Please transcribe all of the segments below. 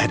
At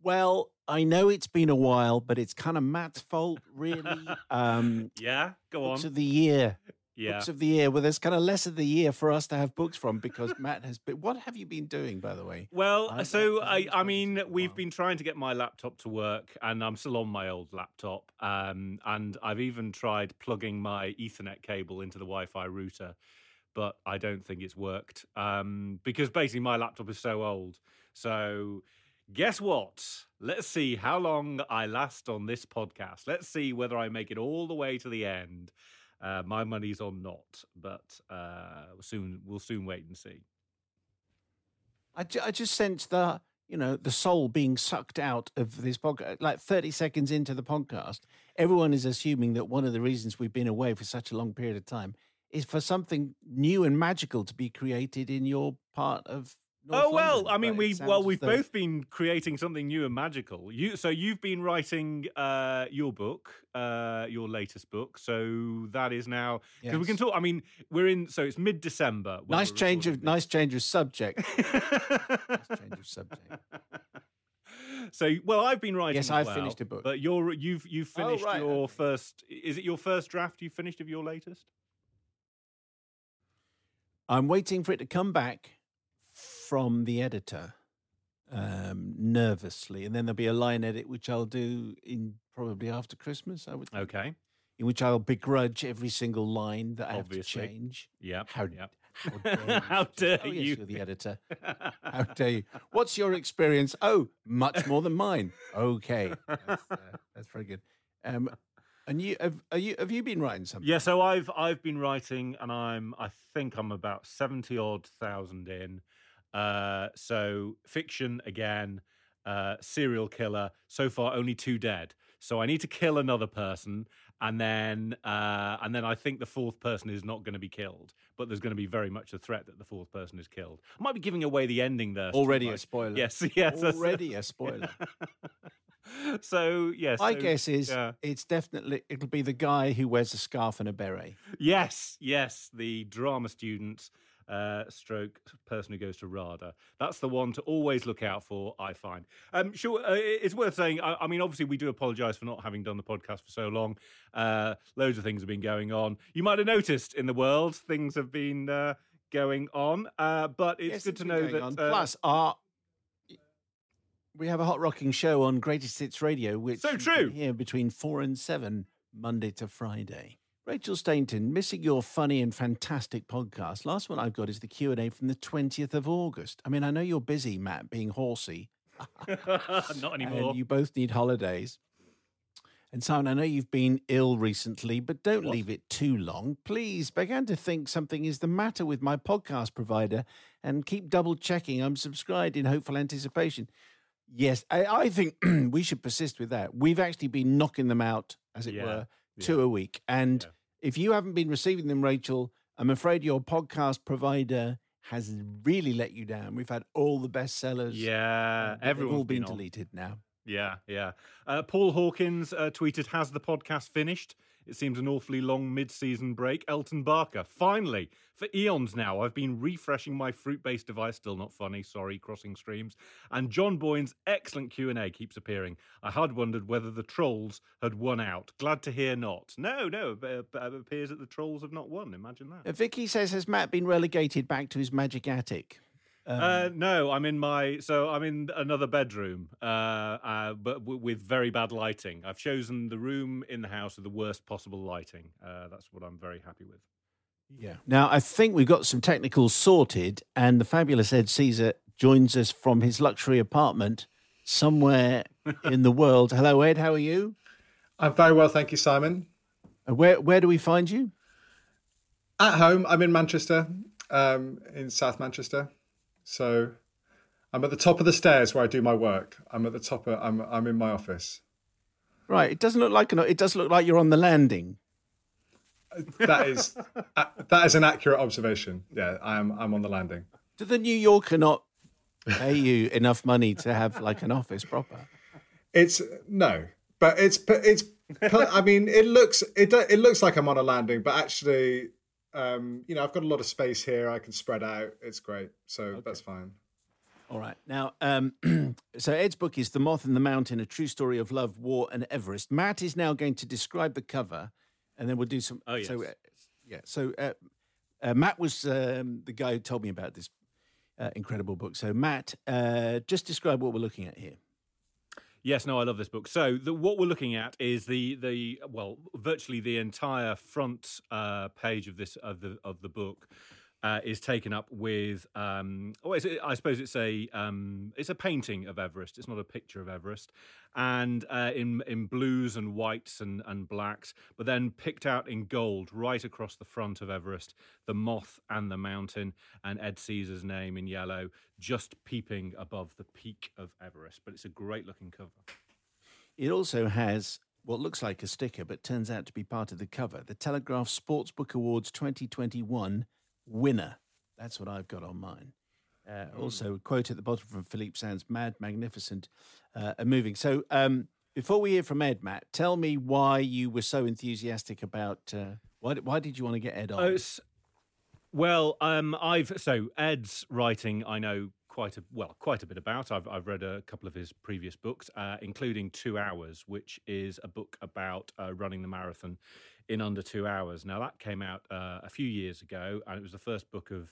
Well, I know it's been a while, but it's kind of Matt's fault, really. Yeah, go on. Books of the year. Yeah. Books of the year. Well, there's kind of less of the year for us to have books from because Matt has been... What have you been doing, by the way? Well, I mean, we've been trying to get my laptop to work, and I'm still on my old laptop. And I've even tried plugging my Ethernet cable into the Wi-Fi router, but I don't think it's worked because basically my laptop is so old. So guess what? Let's see how long I last on this podcast. Let's see whether I make it all the way to the end. My money's on not, but we'll soon wait and see. I just sense the soul being sucked out of this podcast. Like 30 seconds into the podcast, everyone is assuming that one of the reasons we've been away for such a long period of time is for something new and magical to be created in your part of North London. I mean, we've both been creating something new and magical. You've been writing your book, your latest book. So that is now because we can talk. I mean, we're in. So it's mid-December. Nice change of subject. So I've been writing. Yes, I've finished a book, but you've finished your first. Is it your first draft you finished of your latest? I'm waiting for it to come back from the editor, nervously, and then there'll be a line edit which I'll do in probably after Christmas, I would think. Okay. In which I'll begrudge every single line that I have to change. Yeah. How dare you? Yes, you're the editor. How dare you? What's your experience? Oh, much more than mine. Okay, that's very good. And have you been writing something? Yeah. So I've been writing, and I think I'm about 70,000 in. So fiction again, serial killer. So far, only 2 dead. So I need to kill another person, and then I think the fourth person is not going to be killed, but there's going to be very much a threat that the fourth person is killed. I might be giving away the ending there. Already a spoiler. Yes. Already a spoiler. So yes, my guess is it's definitely it'll be the guy who wears a scarf and a beret. Yes, the drama student. Stroke person who goes to Rada. That's the one to always look out for, I find. It's worth saying, I mean, obviously we do apologise for not having done the podcast for so long. Loads of things have been going on. You might have noticed in the world, things have been going on, but it's good to know that... Plus, we have a hot rocking show on Greatest Hits Radio, which you can hear between 4 and 7, Monday to Friday. Rachel Stainton, missing your funny and fantastic podcast. Last one I've got is the Q&A from the 20th of August. I mean, I know you're busy, Matt, being horsey. Not anymore. And you both need holidays. And Simon, I know you've been ill recently, but don't leave it too long. Please, began to think something is the matter with my podcast provider and keep double-checking I'm subscribed in hopeful anticipation. Yes, I think we should persist with that. We've actually been knocking them out, as it were, two a week. And if you haven't been receiving them, Rachel, I'm afraid your podcast provider has really let you down. We've had all the bestsellers. Yeah, everyone's all been deleted now. Yeah, yeah. Paul Hawkins tweeted, has the podcast finished? It seems an awfully long mid-season break. Elton Barker, finally, for eons now, I've been refreshing my fruit-based device. Still not funny, sorry, crossing streams. And John Boyne's excellent Q&A keeps appearing. I had wondered whether the trolls had won out. Glad to hear not. No, it appears that the trolls have not won. Imagine that. Vicky says, has Matt been relegated back to his magic attic? No, I'm in another bedroom, but with very bad lighting. I've chosen the room in the house with the worst possible lighting. That's what I'm very happy with. Yeah. Now, I think we've got some technicals sorted, and the fabulous Ed Caesar joins us from his luxury apartment somewhere in the world. Hello, Ed. How are you? I'm very well, thank you, Simon. Where do we find you? At home. I'm in Manchester, in South Manchester. So I'm at the top of the stairs where I do my work. I'm in my office. Right. It does look like you're on the landing. That is an accurate observation. Yeah, I'm on the landing. Did the New Yorker not pay you enough money to have like an office proper? It looks like I'm on a landing, but actually I've got a lot of space here. I can spread out. It's great. So That's fine. All right. Now, so Ed's book is The Moth and the Mountain, A True Story of Love, War and Everest. Matt is now going to describe the cover and then we'll do some... Oh, yes. So Matt was the guy who told me about this incredible book. So Matt, just describe what we're looking at here. Yes, no, I love this book. So what we're looking at is the virtually the entire front page of this of the book is taken up with. I suppose it's a painting of Everest. It's not a picture of Everest, and in blues and whites and blacks, but then picked out in gold right across the front of Everest, the moth and the mountain, and Ed Caesar's name in yellow, just peeping above the peak of Everest. But it's a great looking cover. It also has what looks like a sticker, but turns out to be part of the cover. The Telegraph Sportsbook Awards 2021. Winner. That's what I've got on mine. Also, a quote at the bottom from Philippe Sands, mad, magnificent, and moving. So before we hear from Ed, Matt, tell me why you were so enthusiastic about... Why did you want to get Ed on? Ed's writing, I know, quite a bit about. I've read a couple of his previous books, including 2 Hours, which is a book about running the marathon in under 2 hours. Now, that came out a few years ago, and it was the first book of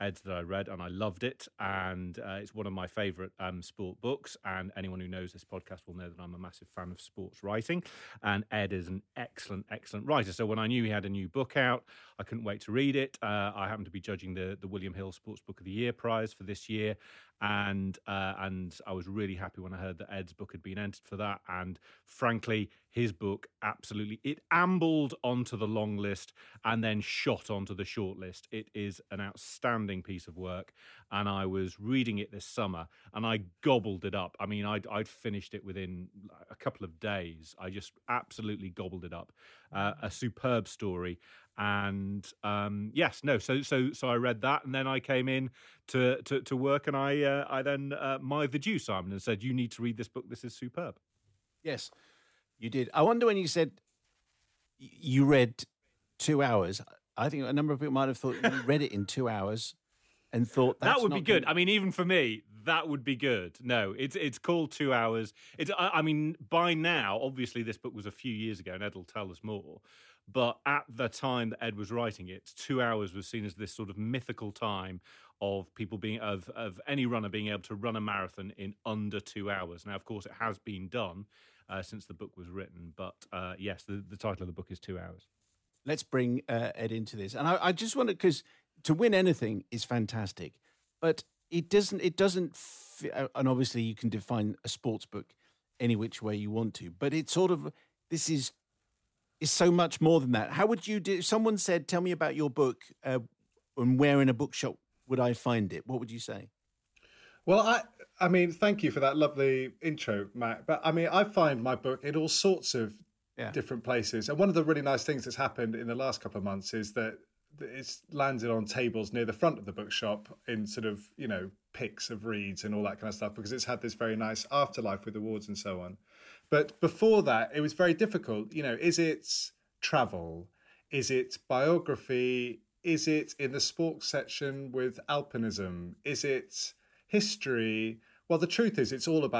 Ed's that I read, and I loved it. And it's one of my favourite sport books. And anyone who knows this podcast will know that I'm a massive fan of sports writing. And Ed is an excellent, excellent writer. So when I knew he had a new book out, I couldn't wait to read it. I happened to be judging the William Hill Sports Book of the Year prize for this year. And I was really happy when I heard that Ed's book had been entered for that. And frankly, his book it ambled onto the long list and then shot onto the short list. It is an outstanding piece of work. And I was reading it this summer and I gobbled it up. I mean, I'd finished it within a couple of days. I just absolutely gobbled it up. A superb story. And so I read that, and then I came in to work, and I then mithered you, Simon, and said, you need to read this book, this is superb. Yes, you did. I wonder when you said you read 2 hours, I think a number of people might have thought you read it in 2 hours and thought that would be good. I mean, even for me, that would be good. No, it's called 2 Hours. By now, obviously this book was a few years ago, and Ed will tell us more. But at the time that Ed was writing it, 2 hours was seen as this sort of mythical time of people of any runner being able to run a marathon in under 2 hours. Now, of course, it has been done since the book was written. But yes, the title of the book is 2 Hours. Let's bring Ed into this. And I just wonder, because to win anything is fantastic, but it doesn't, and obviously you can define a sports book any which way you want to, but it's sort of, this is so much more than that. How would you do, if someone said, tell me about your book and where in a bookshop would I find it? What would you say? Well, I mean, thank you for that lovely intro, Matt. But I mean, I find my book in all sorts of different places. And one of the really nice things that's happened in the last couple of months is that it's landed on tables near the front of the bookshop in sort of, you know, picks of reads and all that kind of stuff, because it's had this very nice afterlife with awards and so on. But before that, it was very difficult. You know, is it travel? Is it biography? Is it in the sports section with alpinism? Is it history? Well, the truth is, it's all of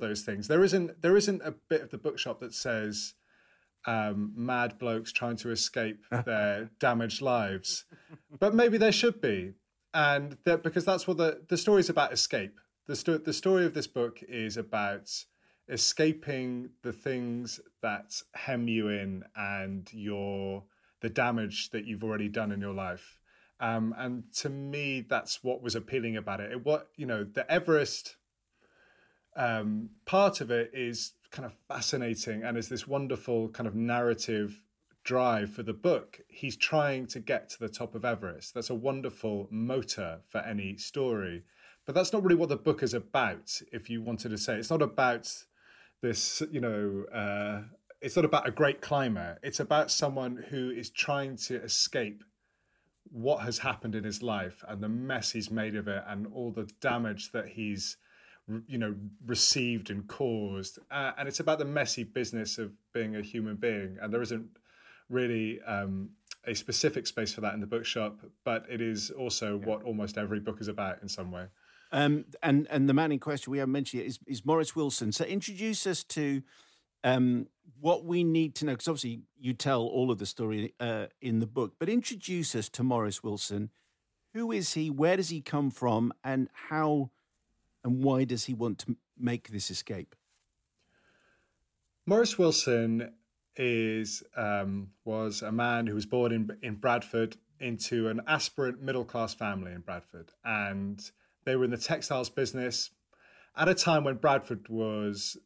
those things. There isn't a bit of the bookshop that says mad blokes trying to escape their damaged lives, but maybe there should be, and that, because that's what the story is about: escape. The story of this book is about escaping the things that hem you in and the damage that you've already done in your life. And to me, that's what was appealing about it. The Everest part of it is kind of fascinating, and is this wonderful kind of narrative drive for the book. He's trying to get to the top of Everest. That's a wonderful motor for any story. But that's not really what the book is about, if you wanted to say. It's not about this, it's not about a great climber. It's about someone who is trying to escape what has happened in his life and the mess he's made of it and all the damage that he's, received and caused. And it's about the messy business of being a human being. And there isn't really a specific space for that in the bookshop, but it is also what almost every book is about in some way. And the man in question we haven't mentioned yet is Maurice Wilson. So introduce us to what we need to know, because obviously you tell all of the story in the book, but introduce us to Maurice Wilson. Who is he? Where does he come from? And how and why does he want to make this escape? Maurice Wilson was a man who was born in Bradford into an aspirant middle-class family in Bradford. And they were in the textiles business at a time when Bradford was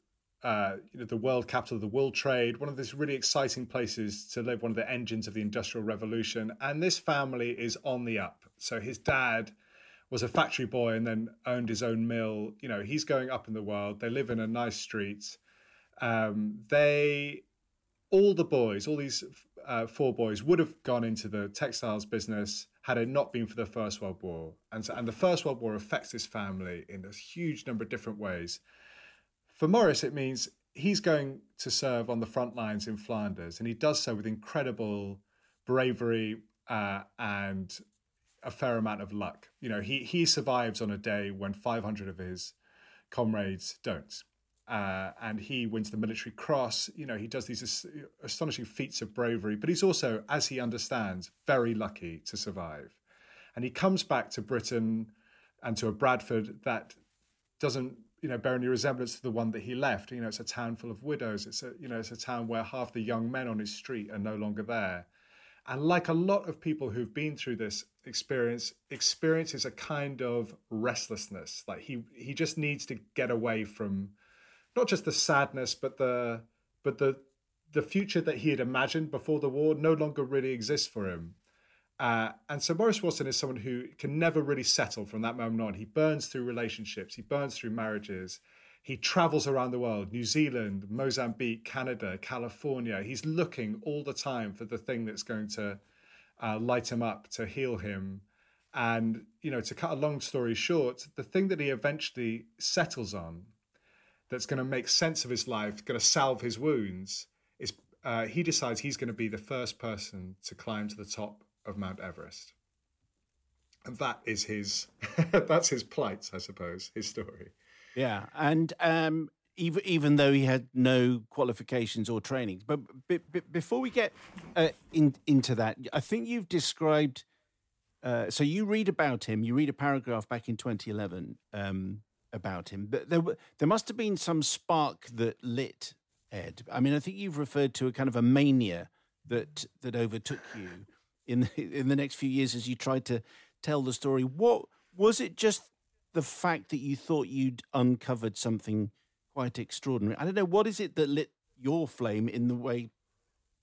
the world capital of the wool trade, one of these really exciting places to live, one of the engines of the Industrial Revolution. And this family is on the up. So his dad was a factory boy and then owned his own mill. You know, he's going up in the world. They live in a nice street. All these four boys would have gone into the textiles business had it not been for the First World War. And the First World War affects this family in a huge number of different ways. For Maurice, it means he's going to serve on the front lines in Flanders, and he does so with incredible bravery and a fair amount of luck. You know, he survives on a day when 500 of his comrades don't, and he wins the Military Cross. You know, he does these astonishing feats of bravery, but he's also, as he understands, very lucky to survive. And he comes back to Britain and to a Bradford that doesn't bear any resemblance to the one that he left. You know, it's a town full of widows. It's a town where half the young men on his street are no longer there. And like a lot of people who've been through this experience is a kind of restlessness. Like he just needs to get away from not just the sadness, but the future that he had imagined before the war no longer really exists for him. And so Maurice Wilson is someone who can never really settle from that moment on. He burns through relationships. He burns through marriages. He travels around the world, New Zealand, Mozambique, Canada, California. He's looking all the time for the thing that's going to light him up, to heal him. And, to cut a long story short, the thing that he eventually settles on that's going to make sense of his life, going to salve his wounds, is he decides he's going to be the first person to climb to the top of Mount Everest. And that is that's his plight, I suppose, his story. Yeah, and even though he had no qualifications or training. But before we get into that, I think you've described, so you read about him, you read a paragraph back in 2011 about him, but there must have been some spark that lit Ed. I mean, I think you've referred to a kind of a mania that overtook you in the next few years as you tried to tell the story? What was it? Just the fact that you thought you'd uncovered something quite extraordinary? I don't know, what is it that lit your flame in the way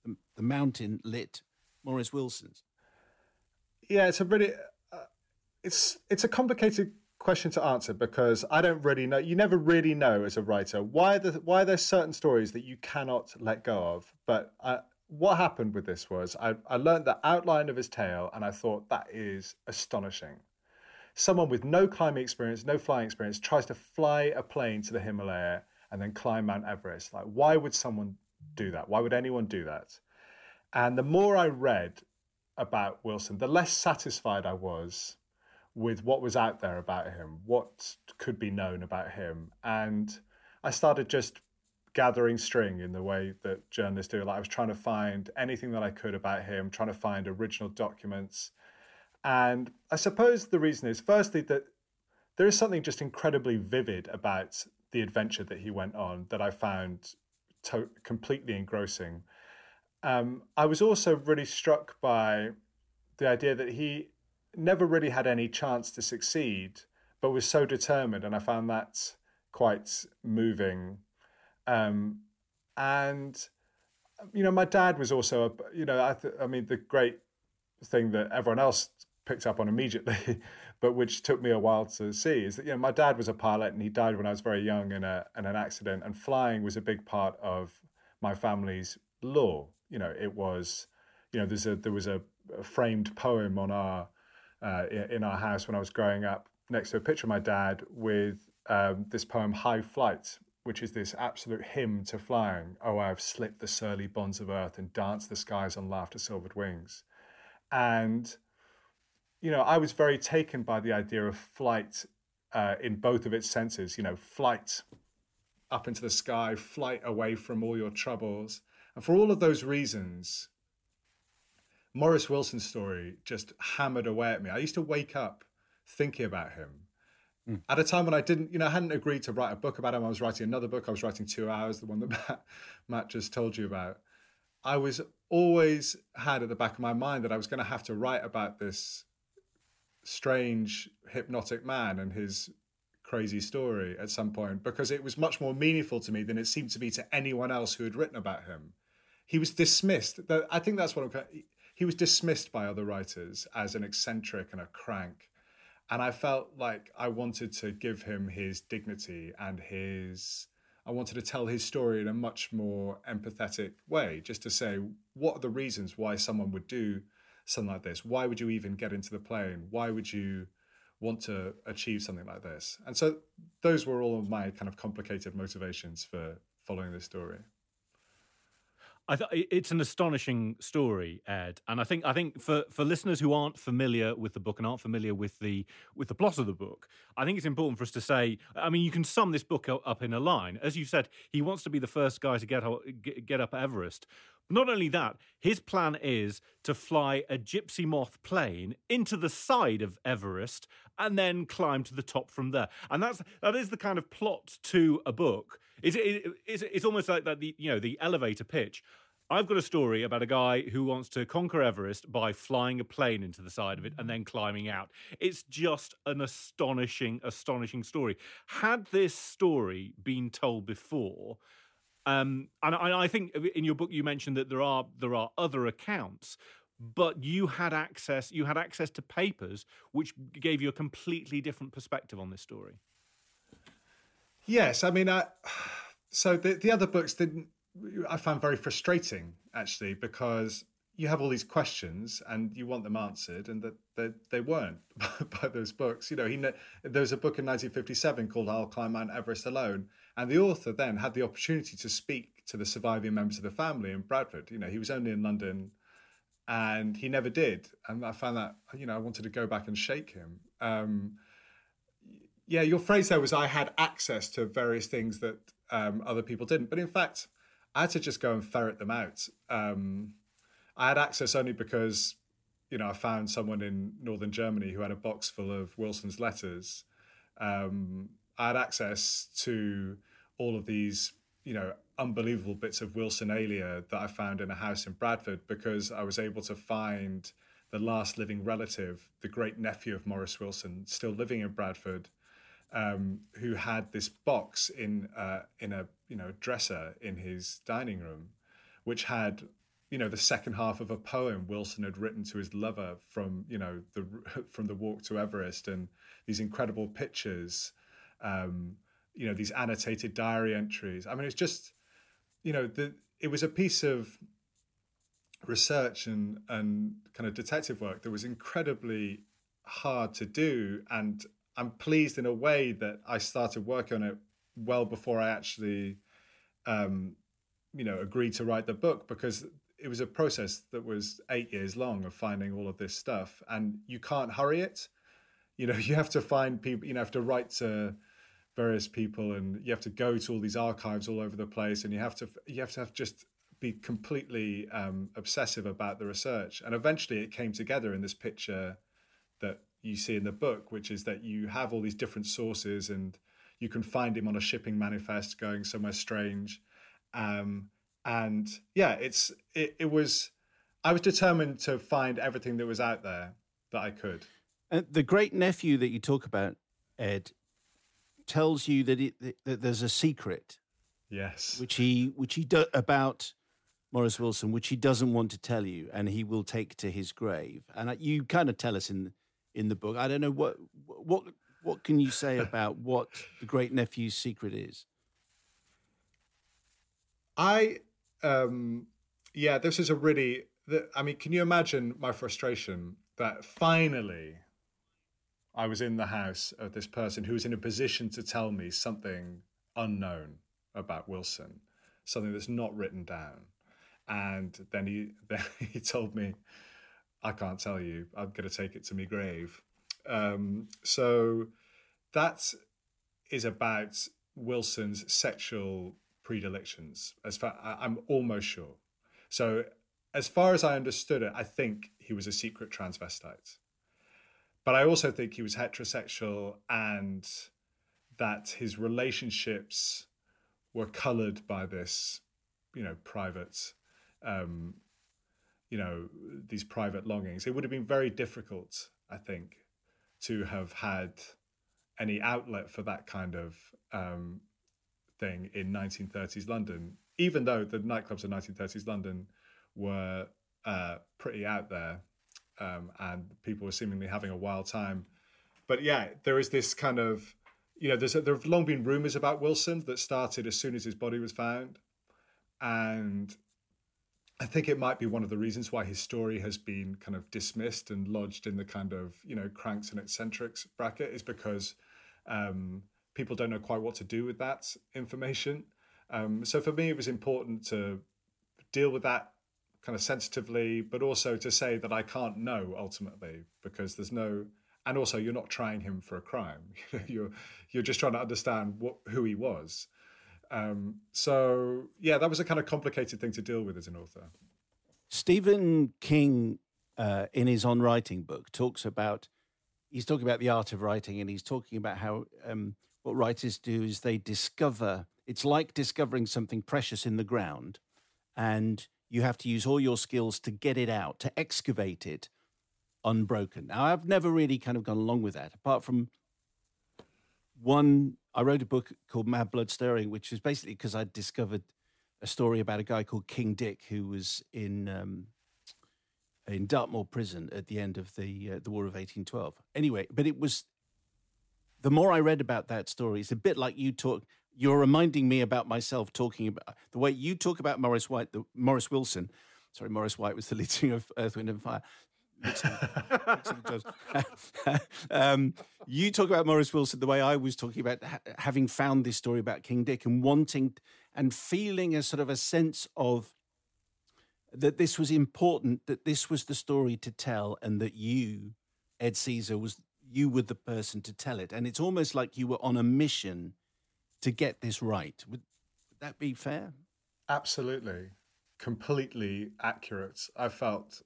the mountain lit Maurice Wilson's? Yeah, it's a really it's a complicated question to answer, because I don't really know. You never really know as a writer why there's certain stories that you cannot let go of. But what happened with this was I learned the outline of his tale, and I thought, that is astonishing. Someone with no climbing experience, no flying experience, tries to fly a plane to the Himalaya and then climb Mount Everest. Like, why would someone do that? Why would anyone do that? And the more I read about Wilson, the less satisfied I was with what was out there about him, what could be known about him. And I started just gathering string in the way that journalists do. Like, I was trying to find anything that I could about him, trying to find original documents. And I suppose the reason is, firstly, that there is something just incredibly vivid about the adventure that he went on that I found completely engrossing. I was also really struck by the idea that he never really had any chance to succeed, but was so determined, and I found that quite moving. And, you know, my dad was also, the great thing that everyone else picked up on immediately, but which took me a while to see, is that, you know, my dad was a pilot, and he died when I was very young in an accident, and flying was a big part of my family's lore. You know, it was, you know, there was a framed poem on our in our house when I was growing up, next to a picture of my dad, with this poem, High Flight, which is this absolute hymn to flying. Oh, I've slipped the surly bonds of earth and danced the skies on laughter-silvered wings. And, you know, I was very taken by the idea of flight in both of its senses. You know, flight up into the sky, flight away from all your troubles. And for all of those reasons, Maurice Wilson's story just hammered away at me. I used to wake up thinking about him at a time when I didn't, you know, I hadn't agreed to write a book about him. I was writing another book. I was writing 2 Hours, the one that Matt just told you about. I was always had at the back of my mind that I was going to have to write about this strange, hypnotic man and his crazy story at some point, because it was much more meaningful to me than it seemed to be to anyone else who had written about him. He was dismissed. I think that's what he was dismissed by other writers as an eccentric and a crank. And I felt like I wanted to give him his dignity and I wanted to tell his story in a much more empathetic way, just to say, what are the reasons why someone would do something like this? Why would you even get into the plane? Why would you want to achieve something like this? And so those were all of my kind of complicated motivations for following this story. I it's an astonishing story, Ed, and I think for listeners who aren't familiar with the book and aren't familiar with the plot of the book, I think it's important for us to say. I mean, you can sum this book up in a line, as you said. He wants to be the first guy to get up Everest. Not only that, his plan is to fly a gypsy moth plane into the side of Everest and then climb to the top from there. And that is the kind of plot to a book. It's almost like that. The elevator pitch. I've got a story about a guy who wants to conquer Everest by flying a plane into the side of it and then climbing out. It's just an astonishing, astonishing story. Had this story been told before. And I think in your book you mentioned that there are other accounts, but you had access to papers which gave you a completely different perspective on this story. Yes, I mean, so the other books I found very frustrating, actually, because you have all these questions and you want them answered, and that they weren't by those books. You know, there was a book in 1957 called I'll Climb Mount Everest Alone, and the author then had the opportunity to speak to the surviving members of the family in Bradford. You know, he was only in London, and he never did. And I found that, you know, I wanted to go back and shake him. Yeah, your phrase there was, I had access to various things that other people didn't. But in fact, I had to just go and ferret them out. I had access only because, you know, I found someone in northern Germany who had a box full of Wilson's letters. I had access to all of these you know, unbelievable bits of Wilsonalia that I found in a house in Bradford, because I was able to find the last living relative, the great nephew of Maurice Wilson, still living in Bradford, who had this box in a, you know, dresser in his dining room, which had, you know, the second half of a poem Wilson had written to his lover from, you know, from the walk to Everest, and these incredible pictures, you know, these annotated diary entries. I mean, it's just, you know, it was a piece of research and kind of detective work that was incredibly hard to do. And I'm pleased in a way that I started work on it well before I actually, you know, agreed to write the book, because it was a process that was 8 years long of finding all of this stuff, and you can't hurry it. You know, you have to find people, you know, have to write to various people, and you have to go to all these archives all over the place, and you have to just be completely obsessive about the research. And eventually it came together in this picture that you see in the book, which is that you have all these different sources, and you can find him on a shipping manifest going somewhere strange. And yeah, I was determined to find everything that was out there that I could. The great nephew that you talk about, Ed, tells you that there's a secret. Yes. About Maurice Wilson, which he doesn't want to tell you, and he will take to his grave. And you kind of tell us in the book. I don't know what can you say about what the great nephew's secret is? This is a really, I mean, can you imagine my frustration that finally I was in the house of this person who was in a position to tell me something unknown about Wilson, something that's not written down. And then he told me, I can't tell you, I'm going to take it to me grave. So that is about Wilson's sexual predilections, as far I'm almost sure. So as far as I understood it, I think he was a secret transvestite, but I also think he was heterosexual, and that his relationships were colored by this, you know, private, you know, these private longings. It would have been very difficult, I think, to have had any outlet for that kind of thing in 1930s London, even though the nightclubs of 1930s London were pretty out there, and people were seemingly having a wild time. But yeah, there is this kind of, you know, there have long been rumours about Wilson that started as soon as his body was found, and I think it might be one of the reasons why his story has been kind of dismissed and lodged in the kind of, you know, cranks and eccentrics bracket, is because people don't know quite what to do with that information. So for me, it was important to deal with that kind of sensitively, but also to say that I can't know ultimately, because there's no, and also you're not trying him for a crime. You're just trying to understand who he was. So yeah, that was a kind of complicated thing to deal with as an author. Stephen King, in his On Writing book, he's talking about the art of writing, and he's talking about how, what writers do is they discover, it's like discovering something precious in the ground, and you have to use all your skills to get it out, to excavate it unbroken. Now, I've never really kind of gone along with that, apart from one, I wrote a book called Mad Blood Stirring, which was basically because I discovered a story about a guy called King Dick, who was in Dartmoor prison at the end of the War of 1812. Anyway, but it was... The more I read about that story, it's a bit like you're reminding me about myself talking about the way you talk about Maurice White was the lead singer of Earth, Wind and Fire. You talk about Maurice Wilson the way I was talking about having found this story about King Dick, and wanting and feeling a sort of a sense of that this was important, that this was the story to tell, and that you, Ed Caesar, you were the person to tell it. And it's almost like you were on a mission to get this right. Would that be fair? Absolutely. Completely accurate. I felt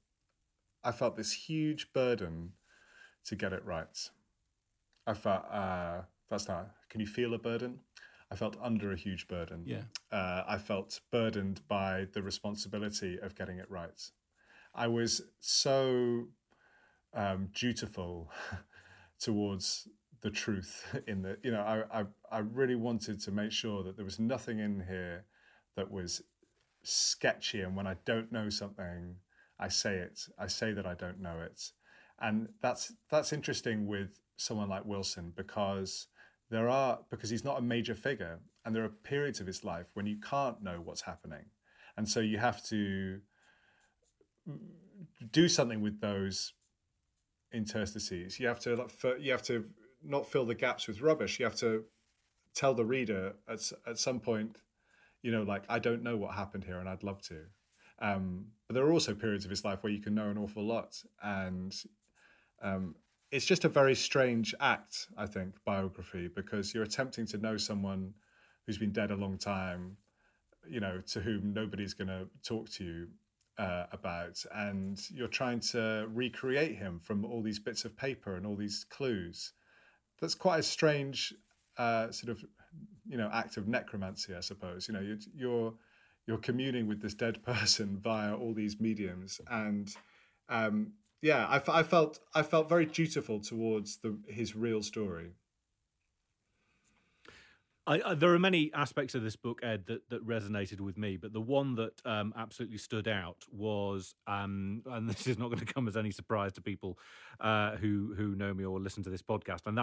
this huge burden to get it right. Can you feel a burden? I felt under a huge burden. Yeah. I felt burdened by the responsibility of getting it right. I was so dutiful towards the truth in the, you know, I really wanted to make sure that there was nothing in here that was sketchy. And when I don't know something, I say it. I say that I don't know it. And that's interesting with someone like Wilson, because he's not a major figure, and there are periods of his life when you can't know what's happening. And so you have to do something with those interstices. You have to not fill the gaps with rubbish. You have to tell the reader at some point, you know, like, I don't know what happened here and I'd love to. But there are also periods of his life where you can know an awful lot. And it's just a very strange act, I think, biography, because you're attempting to know someone who's been dead a long time, you know, to whom nobody's going to talk to you about. And you're trying to recreate him from all these bits of paper and all these clues. That's quite a strange sort of, you know, act of necromancy, I suppose. You know, you're communing with this dead person via all these mediums. And I felt very dutiful towards his real story. There are many aspects of this book, Ed, that resonated with me, but the one that absolutely stood out was, and this is not going to come as any surprise to people who know me or listen to this podcast, and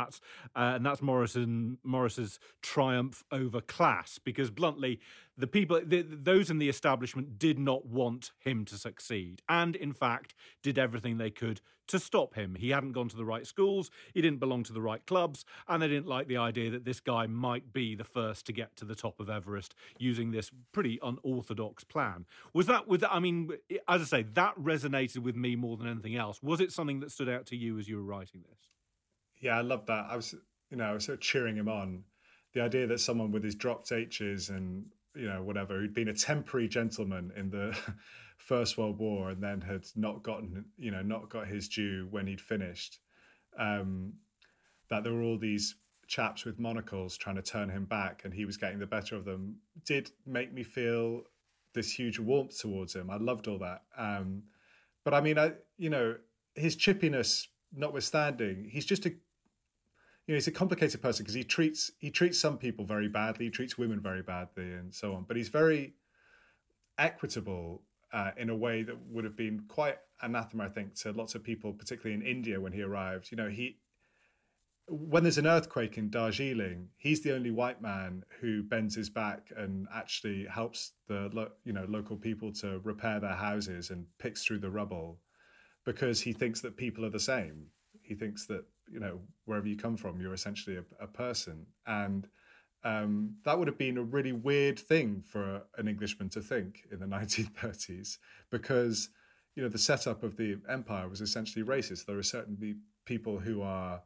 that's Maurice's triumph over class, because bluntly, the people, those in the establishment, did not want him to succeed, and in fact, did everything they could to stop him. He hadn't gone to the right schools, he didn't belong to the right clubs, and they didn't like the idea that this guy might be the first to get to the top of Everest using this pretty unorthodox plan. I mean, as I say, that resonated with me more than anything else. Was it something that stood out to you as you were writing this? Yeah, I loved that. I was sort of cheering him on. The idea that someone with his dropped H's and, you know, whatever, who'd been a temporary gentleman in the First World War and then had not got his due when he'd finished, that there were all these chaps with monocles trying to turn him back and he was getting the better of them, did make me feel this huge warmth towards him. I loved all that. But I mean, his chippiness notwithstanding, he's just he's a complicated person because he treats some people very badly, he treats women very badly and so on. But he's very equitable in a way that would have been quite anathema, I think, to lots of people, particularly in India when he arrived. You know, when there's an earthquake in Darjeeling, he's the only white man who bends his back and actually helps the local people to repair their houses and picks through the rubble, because he thinks that people are the same. He thinks that, you know, wherever you come from, you're essentially a person. And that would have been a really weird thing for an Englishman to think in the 1930s, because, you know, the setup of the empire was essentially racist. There are certainly people who are,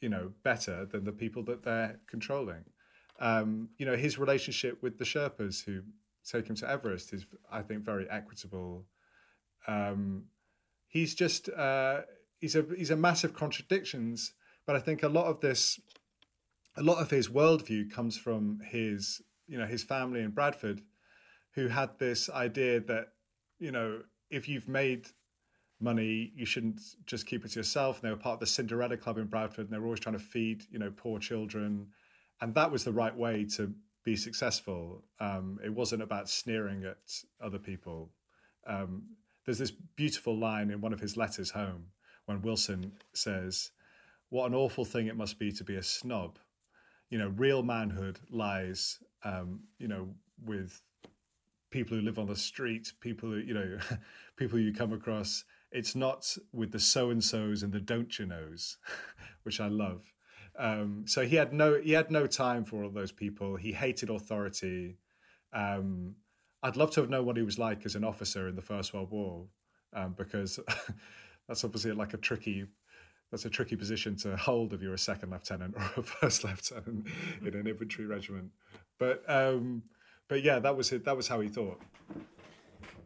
you know, better than the people that they're controlling. You know, his relationship with the Sherpas who take him to Everest is, I think, very equitable. He's just, he's a massive contradictions, but I think a lot of his worldview comes from his, you know, his family in Bradford, who had this idea that, you know, if you've made money, you shouldn't just keep it to yourself. And they were part of the Cinderella Club in Bradford, and they were always trying to feed, you know, poor children. And that was the right way to be successful. It wasn't about sneering at other people. There's this beautiful line in one of his letters home when Wilson says, "What an awful thing it must be to be a snob. You know, real manhood lies, you know, with people who live on the street, people who, you know, people you come across. It's not with the so-and-sos and the don't-you-knows," which I love. So he had no time for all those people. He hated authority. I'd love to have known what he was like as an officer in the First World War, because that's obviously like a tricky position to hold if you're a second lieutenant or a first lieutenant in an infantry regiment. But yeah, that was it. That was how he thought.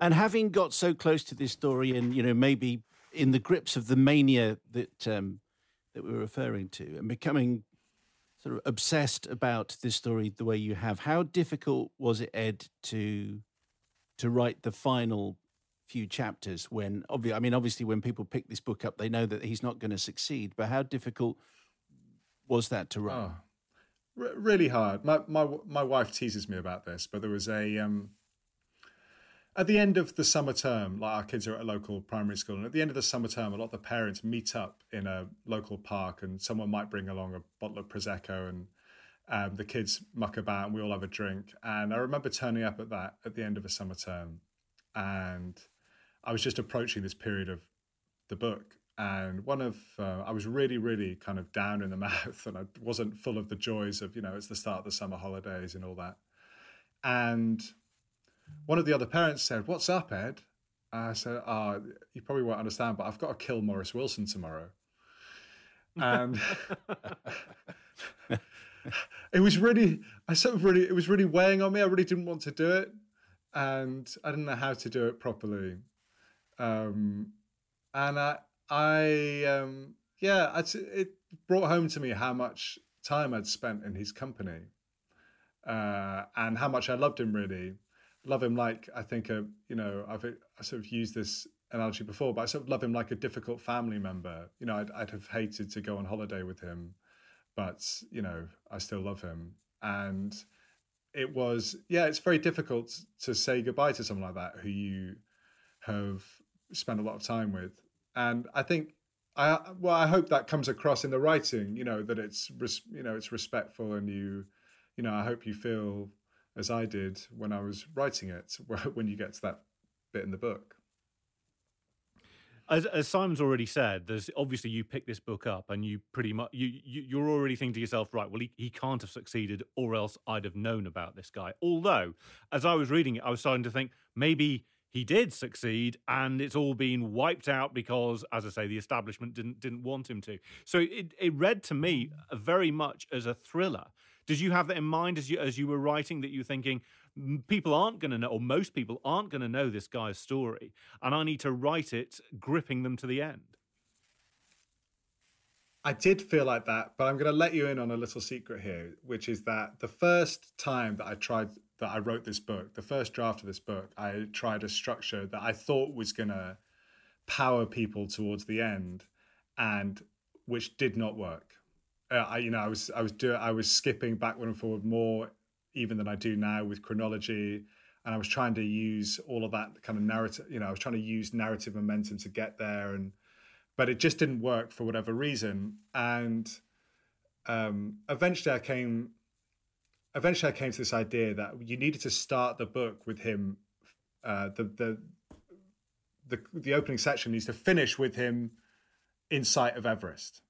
And having got so close to this story, and, you know, maybe in the grips of the mania that that we were referring to, and becoming sort of obsessed about this story the way you have. How difficult was it, Ed, to write the final few chapters when, obviously when people pick this book up, they know that he's not going to succeed, but how difficult was that to write? Oh, really hard. My wife teases me about this, but there was a... at the end of the summer term, like our kids are at a local primary school, and at the end of the summer term, a lot of the parents meet up in a local park, and someone might bring along a bottle of Prosecco, and the kids muck about, and we all have a drink. And I remember turning up at that at the end of a summer term, and I was just approaching this period of the book, and I was really, really kind of down in the mouth, and I wasn't full of the joys of, it's the start of the summer holidays and all that. And one of the other parents said, "What's up, Ed?" I said, "You probably won't understand, but I've got to kill Maurice Wilson tomorrow." And it was really weighing on me. I really didn't want to do it, and I didn't know how to do it properly. It brought home to me how much time I'd spent in his company, and how much I loved him, really. Love him like, I think, I sort of used this analogy before, but I sort of love him like a difficult family member. I'd have hated to go on holiday with him, but, I still love him. And it was, it's very difficult to say goodbye to someone like that who you have spent a lot of time with. And I think, I hope that comes across in the writing, that it's respectful, and you I hope you feel as I did when I was writing it, when you get to that bit in the book. As Simon's already said, there's obviously you pick this book up and you pretty much, you're already thinking to yourself, right, well, he can't have succeeded, or else I'd have known about this guy. Although, as I was reading it, I was starting to think maybe he did succeed and it's all been wiped out because, as I say, the establishment didn't want him to. So it read to me very much as a thriller. Did you have that in mind as you were writing, that you were thinking, people aren't going to know, or most people aren't going to know this guy's story, and I need to write it gripping them to the end? I did feel like that, but I'm going to let you in on a little secret here, which is that the first time that I wrote this book, the first draft of this book, I tried a structure that I thought was going to power people towards the end, and which did not work. I was skipping backward and forward more even than I do now with chronology, and I was trying to use all of that kind of narrative. I was trying to use narrative momentum to get there, but it just didn't work for whatever reason. And eventually I came to this idea that you needed to start the book with him. The opening section needs to finish with him in sight of Everest.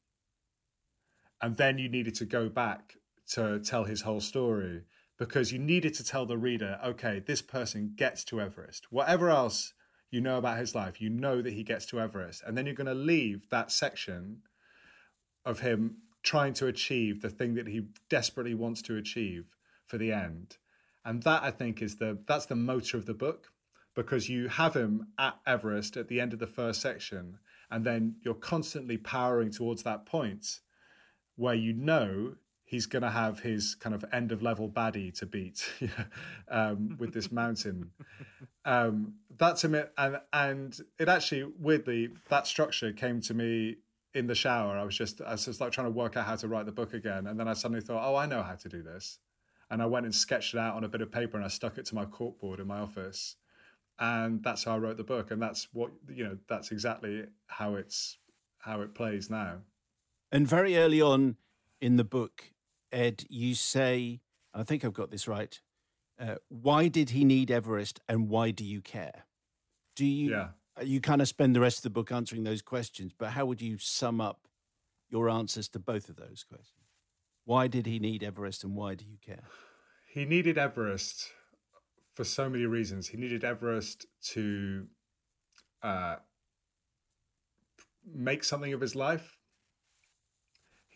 And then you needed to go back to tell his whole story, because you needed to tell the reader, okay, this person gets to Everest. Whatever else you know about his life, you know that he gets to Everest. And then you're going to leave that section of him trying to achieve the thing that he desperately wants to achieve for the end. And that, I think, that's the motor of the book, because you have him at Everest at the end of the first section, and then you're constantly powering towards that point where he's going to have his kind of end-of-level baddie to beat with this mountain. That's a myth, and it actually, weirdly, that structure came to me in the shower. I was like trying to work out how to write the book again, and then I suddenly thought, oh, I know how to do this. And I went and sketched it out on a bit of paper, and I stuck it to my corkboard in my office. And that's how I wrote the book, and that's what, that's exactly how it plays now. And very early on in the book, Ed, you say, and I think I've got this right, why did he need Everest and why do you care? You kind of spend the rest of the book answering those questions, but how would you sum up your answers to both of those questions? Why did he need Everest and why do you care? He needed Everest for so many reasons. He needed Everest to make something of his life.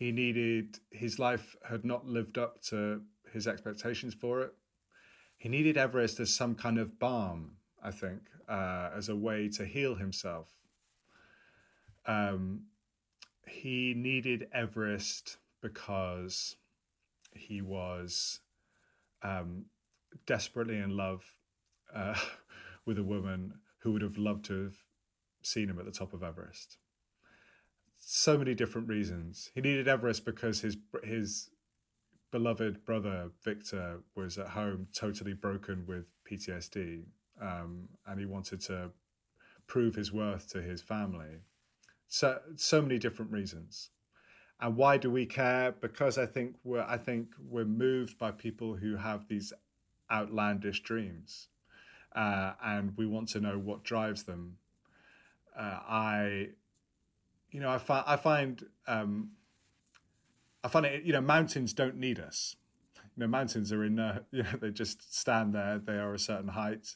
His life had not lived up to his expectations for it. He needed Everest as some kind of balm, I think, as a way to heal himself. He needed Everest because he was desperately in love with a woman who would have loved to have seen him at the top of Everest. So many different reasons. He needed Everest because his beloved brother, Victor, was at home totally broken with PTSD, and he wanted to prove his worth to his family. So many different reasons. And why do we care? Because I think we're moved by people who have these outlandish dreams, and we want to know what drives them. I find it. You know, mountains don't need us. You know, mountains are they just stand there. They are a certain height.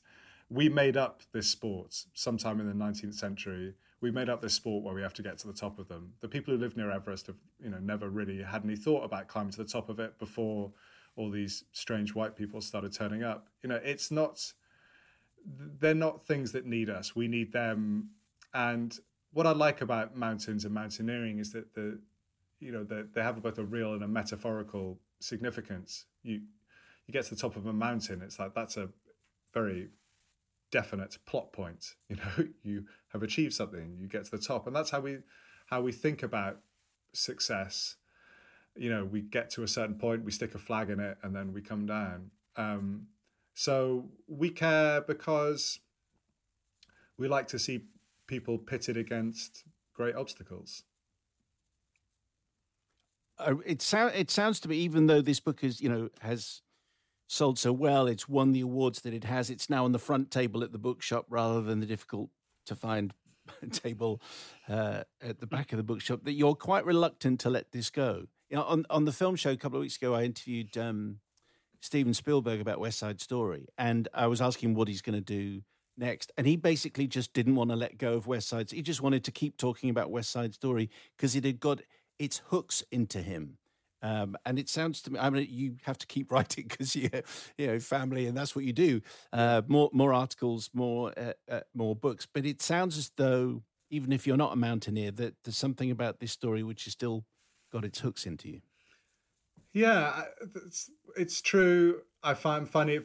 We made up this sport sometime in the 19th century. We made up this sport where we have to get to the top of them. The people who live near Everest have, never really had any thought about climbing to the top of it before all these strange white people started turning up. They're not things that need us. We need them. And what I like about mountains and mountaineering is that they have both a real and a metaphorical significance. You get to the top of a mountain, it's like that's a very definite plot point. You have achieved something. You get to the top, and that's how we think about success. We get to a certain point, we stick a flag in it, and then we come down. So we care because we like to see people pitted against great obstacles. It sounds to me, even though this book is, has sold so well, it's won the awards that it has, it's now on the front table at the bookshop rather than the difficult-to-find table at the back of the bookshop, that you're quite reluctant to let this go. On the film show a couple of weeks ago, I interviewed Steven Spielberg about West Side Story, and I was asking him what he's going to do next, and he basically just didn't want to let go of West Side. He just wanted to keep talking about West Side Story because it had got its hooks into him. And it sounds to me, you have to keep writing because family, and that's what you do. More articles, more books. But it sounds as though, even if you're not a mountaineer, that there's something about this story which has still got its hooks into you. Yeah, it's true. I find funny,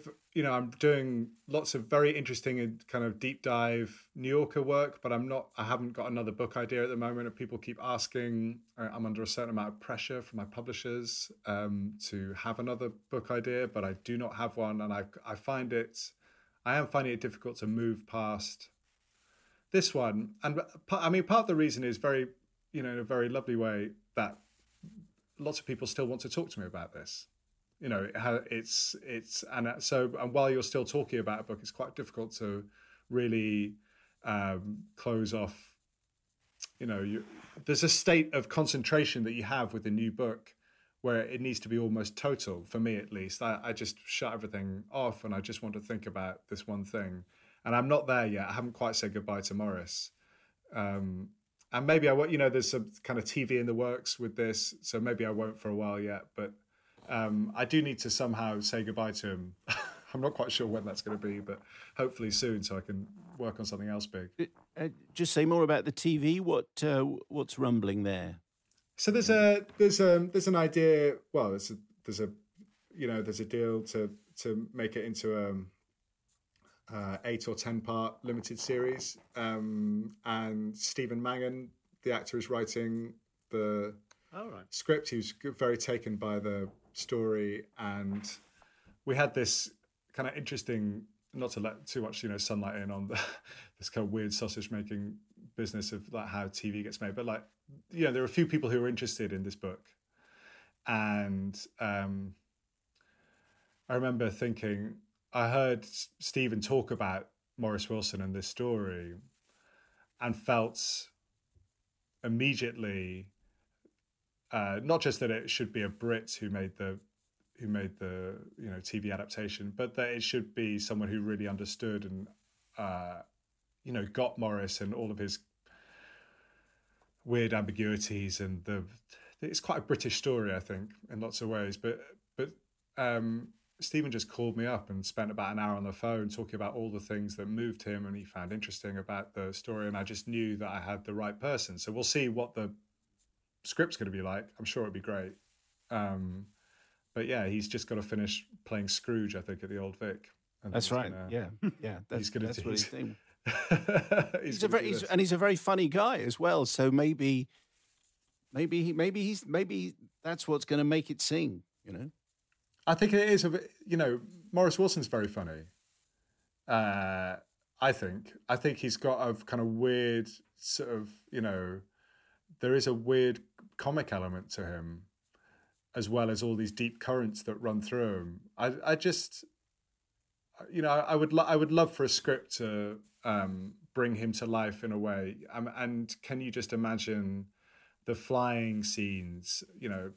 I'm doing lots of very interesting and kind of deep dive New Yorker work, but I haven't got another book idea at the moment. And people keep asking. I'm under a certain amount of pressure from my publishers to have another book idea, but I do not have one. And I am finding it difficult to move past this one. And part of the reason is very, in a very lovely way, that lots of people still want to talk to me about this. And while you're still talking about a book, it's quite difficult to really close off. There's a state of concentration that you have with a new book where it needs to be almost total, for me at least. I just shut everything off and I just want to think about this one thing. And I'm not there yet. I haven't quite said goodbye to Maurice. And maybe I won't, there's some kind of TV in the works with this, so maybe I won't for a while yet. But I do need to somehow say goodbye to him. I'm not quite sure when that's going to be, but hopefully soon so I can work on something else big. Just say more about the TV. What's rumbling there? So there's an idea. Well, there's a deal to make it into a 8 or 10 part limited series, and Stephen Mangan, the actor, is writing the script. He was very taken by the story, and we had this kind of interesting, not to let too much sunlight in on this kind of weird sausage making business of like how TV gets made, but there are a few people who are interested in this book, and I remember thinking, I heard Stephen talk about Maurice Wilson and this story and felt immediately not just that it should be a Brit who made the TV adaptation, but that it should be someone who really understood and got Maurice and all of his weird ambiguities, and it's quite a British story, I think, in lots of ways, but Stephen just called me up and spent about an hour on the phone talking about all the things that moved him and he found interesting about the story. And I just knew that I had the right person. So we'll see what the script's going to be like. I'm sure it'll be great. But yeah, he's just got to finish playing Scrooge, I think, at the Old Vic. And that's right. Yeah. That's what he's doing. He's a very funny guy as well. So maybe that's what's going to make it sing. You know, I think it is. Maurice Wilson's very funny. I think he's got a kind of weird sort of, there is a weird comic element to him, as well as all these deep currents that run through him. I would love for a script to bring him to life in a way. And can you just imagine the flying scenes,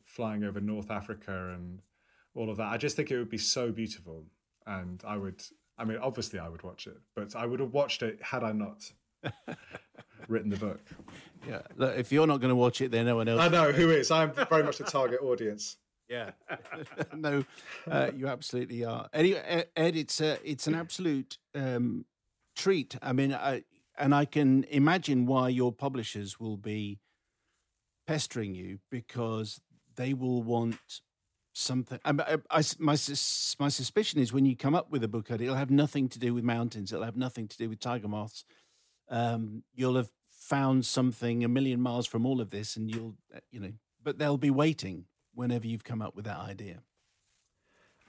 flying over North Africa and all of that? I just think it would be so beautiful. And obviously I would watch it, but I would have watched it had I not written the book. Yeah. Look, if you're not going to watch it, then no one else. I know who is. I'm very much the target audience. Yeah. No, you absolutely are. Anyway, Ed, it's an absolute treat. I mean, I can imagine why your publishers will be pestering you, because they will want something. My suspicion is when you come up with a book, it'll have nothing to do with mountains. It'll have nothing to do with tiger moths. You'll have found something a million miles from all of this, and but they'll be waiting whenever you've come up with that idea.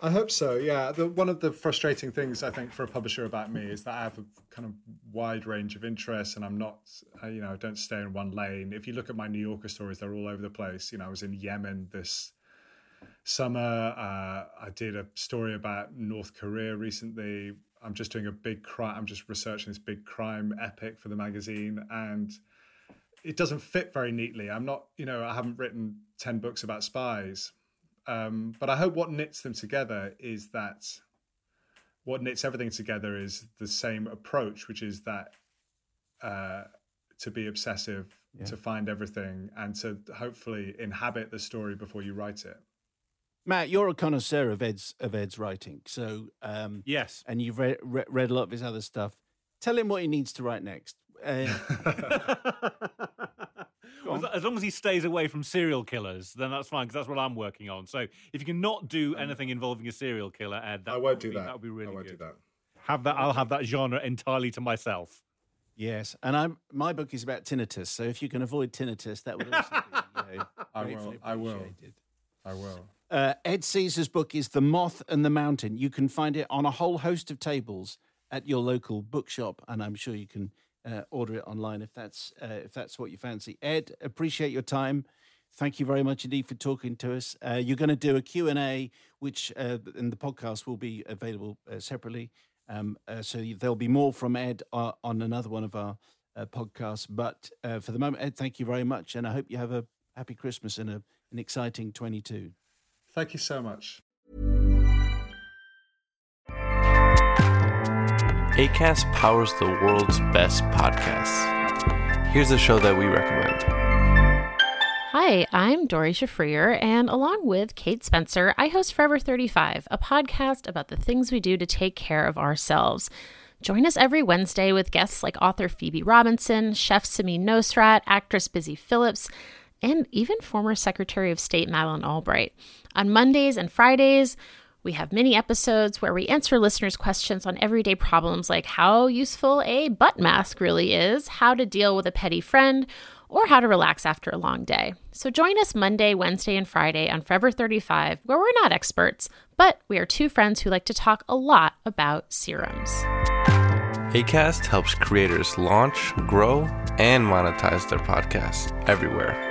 I hope so, yeah. One of the frustrating things, I think, for a publisher about me is that I have a kind of wide range of interests, and I'm not, I don't stay in one lane. If you look at my New Yorker stories, they're all over the place. I was in Yemen this summer. I did a story about North Korea recently. I'm just doing a big crime. I'm just researching this big crime epic for the magazine, and it doesn't fit very neatly. I'm not, I haven't written 10 books about spies, but I hope what knits them together is that what knits everything together is the same approach, which is that to be obsessive, to find everything, and to hopefully inhabit the story before you write it. Matt, you're a connoisseur of Ed's writing, so yes, and you've read a lot of his other stuff. Tell him what he needs to write next. As long as he stays away from serial killers, then that's fine, because that's what I'm working on. So if you can not do anything involving a serial killer, Ed, I won't do that. That would be really good. I won't do that. I'll have that genre entirely to myself. Yes, and my book is about tinnitus, so if you can avoid tinnitus, that would also be I will. Ed Caesar's book is The Moth and the Mountain. You can find it on a whole host of tables at your local bookshop, and I'm sure you can order it online if that's what you fancy. Ed, appreciate your time. Thank you very much indeed for talking to us. You're going to do a Q&A, which in the podcast will be available separately. So there'll be more from Ed on another one of our podcasts. But for the moment, Ed, thank you very much, and I hope you have a happy Christmas and an exciting 22. Thank you so much. Acast powers the world's best podcasts. Here's a show that we recommend. Hi, I'm Dori Shafrir, and along with Kate Spencer, I host Forever 35, a podcast about the things we do to take care of ourselves. Join us every Wednesday with guests like author Phoebe Robinson, chef Samin Nosrat, actress Busy Phillips, and even former Secretary of State Madeleine Albright. On Mondays and Fridays, we have mini episodes where we answer listeners' questions on everyday problems like how useful a butt mask really is, how to deal with a petty friend, or how to relax after a long day. So join us Monday, Wednesday, and Friday on Forever 35, where we're not experts, but we are two friends who like to talk a lot about serums. Acast helps creators launch, grow, and monetize their podcasts everywhere.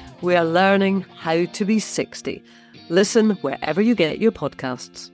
we are learning how to be 60. Listen wherever you get your podcasts.